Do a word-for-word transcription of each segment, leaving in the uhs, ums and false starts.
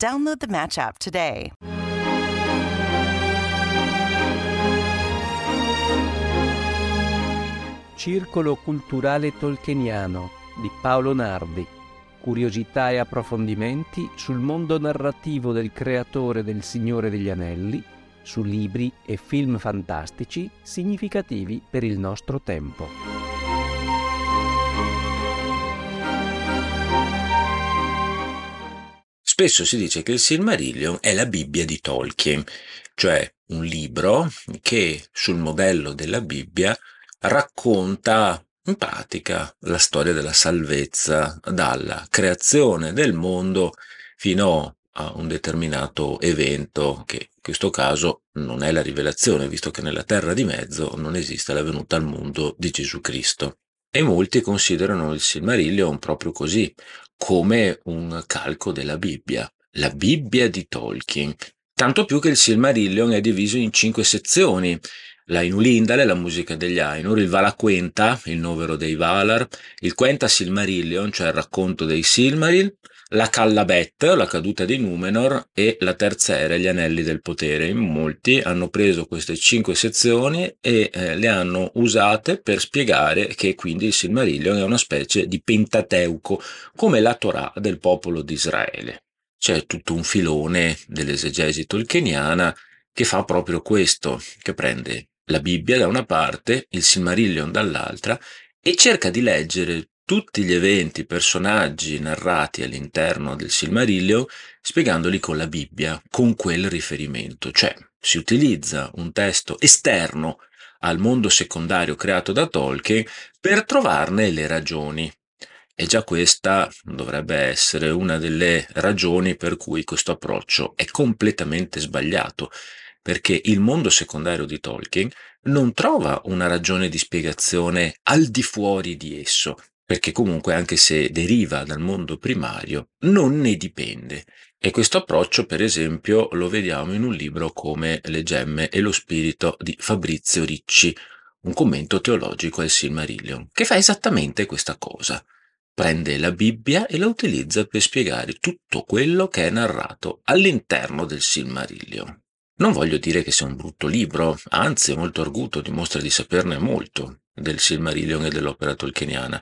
Download the Match app today. Circolo Culturale Tolkieniano di Paolo Nardi. Curiosità e approfondimenti sul mondo narrativo del creatore del Signore degli Anelli, su libri e film fantastici significativi per il nostro tempo. Spesso si dice che il Silmarillion è la Bibbia di Tolkien, cioè un libro che sul modello della Bibbia racconta in pratica la storia della salvezza dalla creazione del mondo fino a un determinato evento che in questo caso non è la rivelazione, visto che nella Terra di Mezzo non esiste la venuta al mondo di Gesù Cristo. E molti considerano il Silmarillion proprio così, come un calco della Bibbia, la Bibbia di Tolkien. Tanto più che il Silmarillion è diviso in cinque sezioni: la Ainulindale, la musica degli Ainur, il Valaquenta, il novero dei Valar, il Quenta Silmarillion, cioè il racconto dei Silmaril, la Callabet, la caduta di Númenor, e la Terza Era, gli anelli del potere. In molti hanno preso queste cinque sezioni e eh, le hanno usate per spiegare che quindi il Silmarillion è una specie di Pentateuco, come la Torah del popolo di Israele. C'è tutto un filone dell'esegesi tolkieniana che fa proprio questo, che prende la Bibbia da una parte, il Silmarillion dall'altra, e cerca di leggere tutti gli eventi, personaggi narrati all'interno del Silmarillion spiegandoli con la Bibbia, con quel riferimento. Cioè si utilizza un testo esterno al mondo secondario creato da Tolkien per trovarne le ragioni. E già questa dovrebbe essere una delle ragioni per cui questo approccio è completamente sbagliato, perché il mondo secondario di Tolkien non trova una ragione di spiegazione al di fuori di esso, perché comunque, anche se deriva dal mondo primario, non ne dipende. E questo approccio, per esempio, lo vediamo in un libro come Le gemme e lo spirito di Fabrizio Ricci, un commento teologico al Silmarillion, che fa esattamente questa cosa. Prende la Bibbia e la utilizza per spiegare tutto quello che è narrato all'interno del Silmarillion. Non voglio dire che sia un brutto libro, anzi è molto arguto, dimostra di saperne molto del Silmarillion e dell'opera tolkieniana,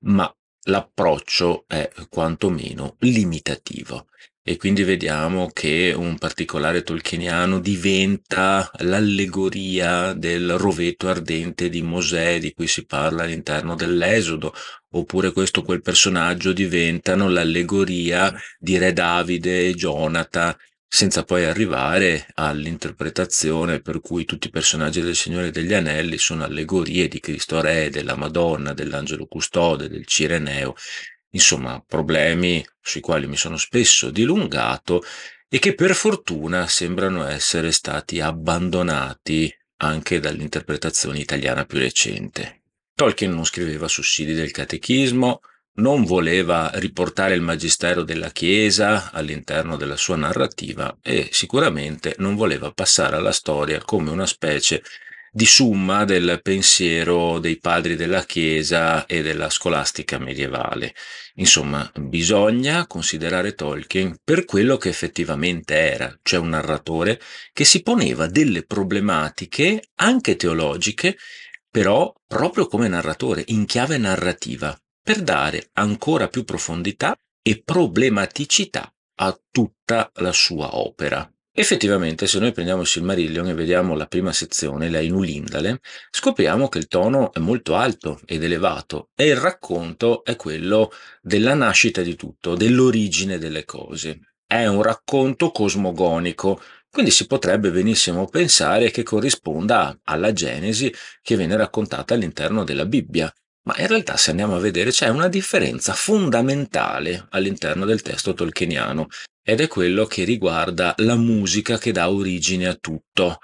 ma l'approccio è quantomeno limitativo. E quindi vediamo che un particolare tolkieniano diventa l'allegoria del roveto ardente di Mosè, di cui si parla all'interno dell'Esodo, oppure questo o quel personaggio diventano l'allegoria di Re Davide e Gionata, senza poi arrivare all'interpretazione per cui tutti i personaggi del Signore degli Anelli sono allegorie di Cristo Re, della Madonna, dell'Angelo Custode, del Cireneo. Insomma, problemi sui quali mi sono spesso dilungato e che per fortuna sembrano essere stati abbandonati anche dall'interpretazione italiana più recente. Tolkien non scriveva sussidi del catechismo, non voleva riportare il Magistero della Chiesa all'interno della sua narrativa e sicuramente non voleva passare alla storia come una specie di summa del pensiero dei padri della Chiesa e della scolastica medievale. Insomma, bisogna considerare Tolkien per quello che effettivamente era, cioè un narratore che si poneva delle problematiche anche teologiche, però proprio come narratore, in chiave narrativa, per dare ancora più profondità e problematicità a tutta la sua opera. Effettivamente, se noi prendiamo il Silmarillion e vediamo la prima sezione, la Ainulindale, scopriamo che il tono è molto alto ed elevato e il racconto è quello della nascita di tutto, dell'origine delle cose. È un racconto cosmogonico, quindi si potrebbe benissimo pensare che corrisponda alla Genesi che viene raccontata all'interno della Bibbia. Ma in realtà, se andiamo a vedere, c'è una differenza fondamentale all'interno del testo tolkieniano, ed è quello che riguarda la musica che dà origine a tutto.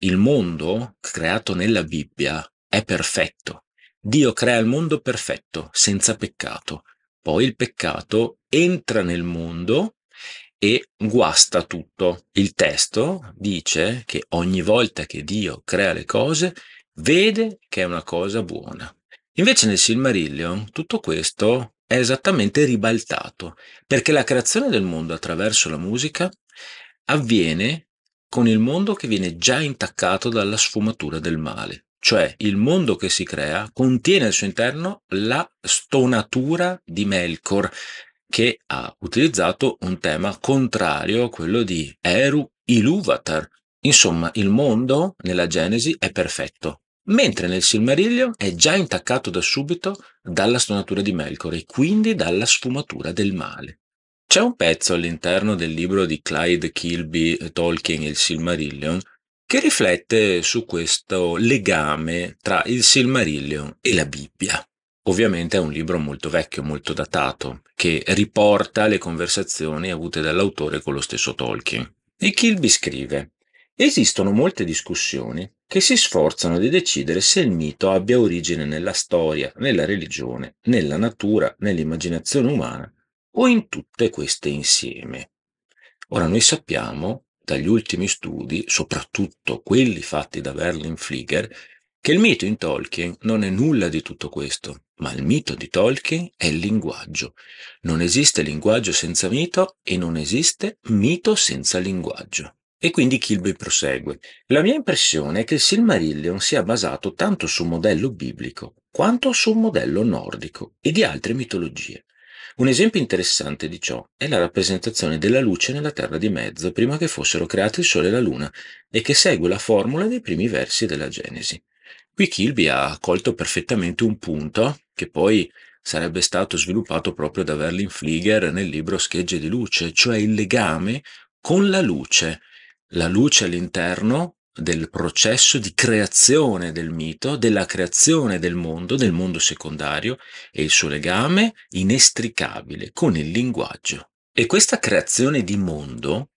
Il mondo creato nella Bibbia è perfetto. Dio crea il mondo perfetto, senza peccato. Poi il peccato entra nel mondo e guasta tutto. Il testo dice che ogni volta che Dio crea le cose, vede che è una cosa buona. Invece nel Silmarillion tutto questo è esattamente ribaltato, perché la creazione del mondo attraverso la musica avviene con il mondo che viene già intaccato dalla sfumatura del male. Cioè il mondo che si crea contiene al suo interno la stonatura di Melkor, che ha utilizzato un tema contrario a quello di Eru Ilúvatar. Insomma, il mondo nella Genesi è perfetto, mentre nel Silmarillion è già intaccato da subito dalla stonatura di Melkor e quindi dalla sfumatura del male. C'è un pezzo all'interno del libro di Clyde Kilby, Tolkien e il Silmarillion, che riflette su questo legame tra il Silmarillion e la Bibbia. Ovviamente è un libro molto vecchio, molto datato, che riporta le conversazioni avute dall'autore con lo stesso Tolkien. E Kilby scrive: esistono molte discussioni che si sforzano di decidere se il mito abbia origine nella storia, nella religione, nella natura, nell'immaginazione umana o in tutte queste insieme. Ora, noi sappiamo dagli ultimi studi, soprattutto quelli fatti da Verlyn Flieger, che il mito in Tolkien non è nulla di tutto questo, ma il mito di Tolkien è il linguaggio. Non esiste linguaggio senza mito e non esiste mito senza linguaggio. E quindi Kilby prosegue. La mia impressione è che il Silmarillion sia basato tanto su un modello biblico quanto su un modello nordico e di altre mitologie. Un esempio interessante di ciò è la rappresentazione della luce nella Terra di Mezzo prima che fossero creati il Sole e la Luna e che segue la formula dei primi versi della Genesi. Qui Kilby ha colto perfettamente un punto che poi sarebbe stato sviluppato proprio da Verlyn Flieger nel libro Schegge di Luce, cioè il legame con la luce, la luce all'interno del processo di creazione del mito, della creazione del mondo, del mondo secondario e il suo legame inestricabile con il linguaggio. E questa creazione di mondo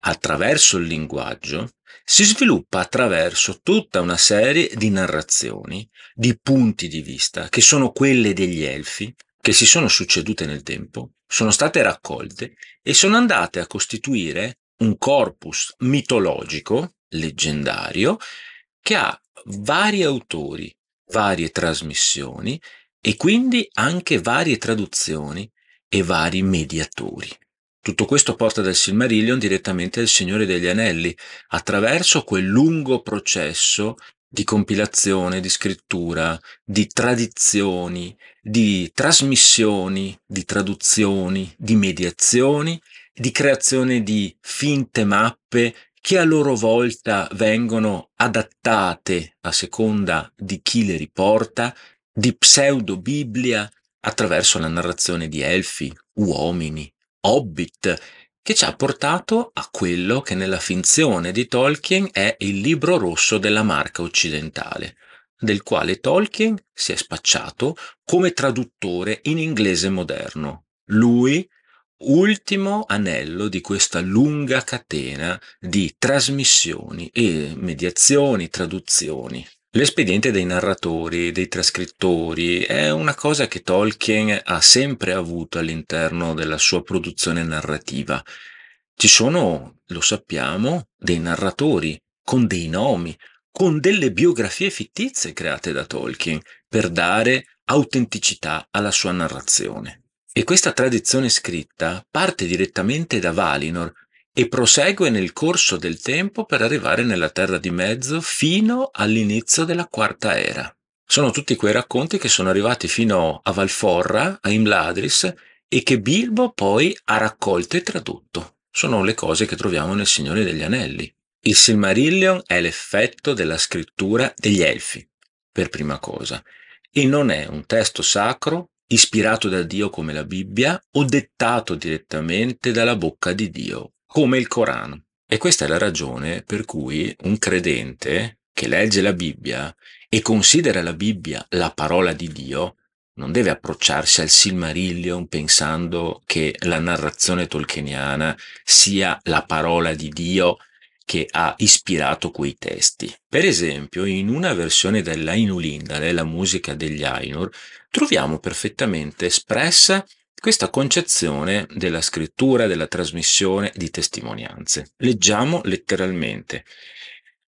attraverso il linguaggio si sviluppa attraverso tutta una serie di narrazioni, di punti di vista, che sono quelle degli elfi, che si sono succedute nel tempo, sono state raccolte e sono andate a costituire un corpus mitologico leggendario che ha vari autori, varie trasmissioni e quindi anche varie traduzioni e vari mediatori. Tutto questo porta dal Silmarillion direttamente al Signore degli Anelli, attraverso quel lungo processo di compilazione, di scrittura, di tradizioni, di trasmissioni, di traduzioni, di mediazioni, di creazione di finte mappe che a loro volta vengono adattate a seconda di chi le riporta, di pseudo-Bibbia attraverso la narrazione di elfi, uomini, Hobbit, che ci ha portato a quello che nella finzione di Tolkien è il libro rosso della marca occidentale, del quale Tolkien si è spacciato come traduttore in inglese moderno. Lui, ultimo anello di questa lunga catena di trasmissioni e mediazioni, traduzioni. L'espediente dei narratori, dei trascrittori, è una cosa che Tolkien ha sempre avuto all'interno della sua produzione narrativa. Ci sono, lo sappiamo, dei narratori con dei nomi, con delle biografie fittizie create da Tolkien per dare autenticità alla sua narrazione. E questa tradizione scritta parte direttamente da Valinor e prosegue nel corso del tempo per arrivare nella Terra di Mezzo fino all'inizio della Quarta Era. Sono tutti quei racconti che sono arrivati fino a Valforra, a Imladris, e che Bilbo poi ha raccolto e tradotto. Sono le cose che troviamo nel Signore degli Anelli. Il Silmarillion è l'effetto della scrittura degli Elfi, per prima cosa, e non è un testo sacro ispirato da Dio come la Bibbia o dettato direttamente dalla bocca di Dio come il Corano. E questa è la ragione per cui un credente che legge la Bibbia e considera la Bibbia la parola di Dio non deve approcciarsi al Silmarillion pensando che la narrazione tolkieniana sia la parola di Dio che ha ispirato quei testi. Per esempio, in una versione dell'Ainulindale, la musica degli Ainur, troviamo perfettamente espressa questa concezione della scrittura, della trasmissione di testimonianze. Leggiamo letteralmente.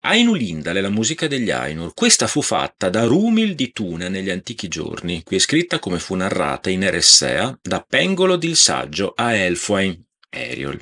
Ainulindale, la musica degli Ainur, questa fu fatta da Rumil di Tuna negli antichi giorni, qui è scritta come fu narrata in Eressea da Pengolod il saggio a Elfwain, Eriol.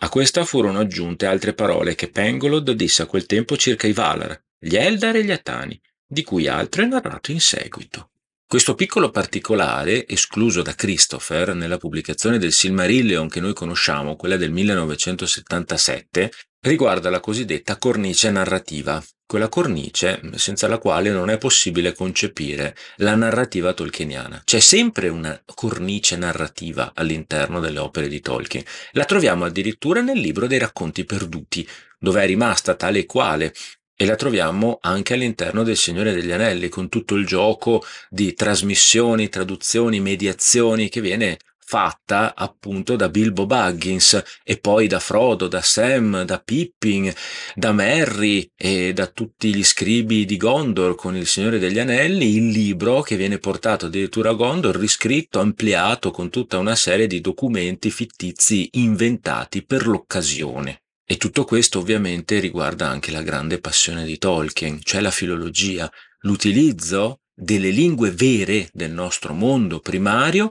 A questa furono aggiunte altre parole che Pengolod disse a quel tempo circa i Valar, gli Eldar e gli Atani, di cui altro è narrato in seguito. Questo piccolo particolare, escluso da Christopher nella pubblicazione del Silmarillion che noi conosciamo, quella del millenovecentosettantasette, riguarda la cosiddetta cornice narrativa, quella cornice senza la quale non è possibile concepire la narrativa tolkieniana. C'è sempre una cornice narrativa all'interno delle opere di Tolkien. La troviamo addirittura nel libro dei racconti perduti, dove è rimasta tale e quale, e la troviamo anche all'interno del Signore degli Anelli, con tutto il gioco di trasmissioni, traduzioni, mediazioni che viene fatta appunto da Bilbo Baggins e poi da Frodo, da Sam, da Pippin, da Merry e da tutti gli scribi di Gondor con il Signore degli Anelli, il libro che viene portato addirittura a Gondor, riscritto, ampliato con tutta una serie di documenti fittizi inventati per l'occasione. E tutto questo ovviamente riguarda anche la grande passione di Tolkien, cioè la filologia, l'utilizzo delle lingue vere del nostro mondo primario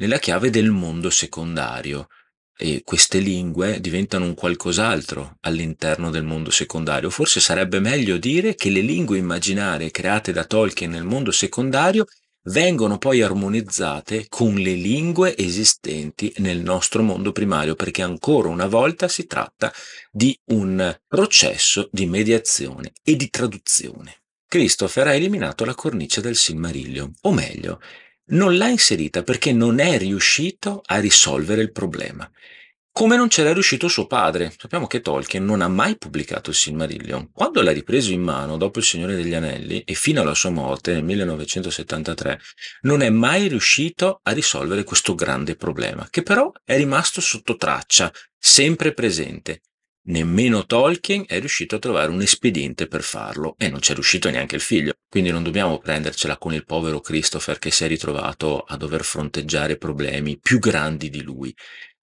nella chiave del mondo secondario, e queste lingue diventano un qualcos'altro all'interno del mondo secondario. Forse sarebbe meglio dire che le lingue immaginarie create da Tolkien nel mondo secondario vengono poi armonizzate con le lingue esistenti nel nostro mondo primario, perché ancora una volta si tratta di un processo di mediazione e di traduzione. Christopher ha eliminato la cornice del Silmarillion, o meglio, non l'ha inserita perché non è riuscito a risolvere il problema, come non c'era riuscito suo padre. Sappiamo che Tolkien non ha mai pubblicato il Silmarillion. Quando l'ha ripreso in mano dopo il Signore degli Anelli e fino alla sua morte nel millenovecentosettantatré, non è mai riuscito a risolvere questo grande problema, che però è rimasto sotto traccia, sempre presente. Nemmeno Tolkien è riuscito a trovare un espediente per farlo e non c'è riuscito neanche il figlio. Quindi non dobbiamo prendercela con il povero Christopher che si è ritrovato a dover fronteggiare problemi più grandi di lui.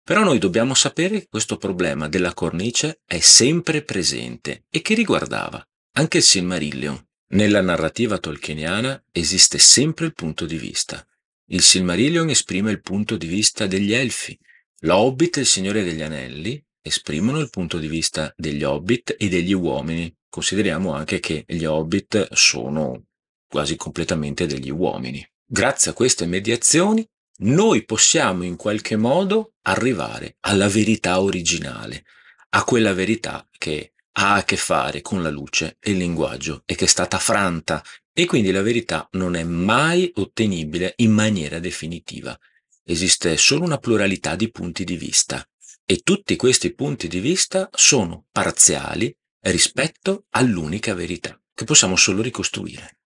Però noi dobbiamo sapere che questo problema della cornice è sempre presente e che riguardava anche il Silmarillion. Nella narrativa tolkieniana esiste sempre il punto di vista. Il Silmarillion esprime il punto di vista degli Elfi, l'Hobbit e il Signore degli Anelli esprimono il punto di vista degli Hobbit e degli uomini. Consideriamo anche che gli Hobbit sono quasi completamente degli uomini. Grazie a queste mediazioni noi possiamo in qualche modo arrivare alla verità originale, a quella verità che ha a che fare con la luce e il linguaggio e che è stata franta, e quindi la verità non è mai ottenibile in maniera definitiva. Esiste solo una pluralità di punti di vista. E tutti questi punti di vista sono parziali rispetto all'unica verità che possiamo solo ricostruire.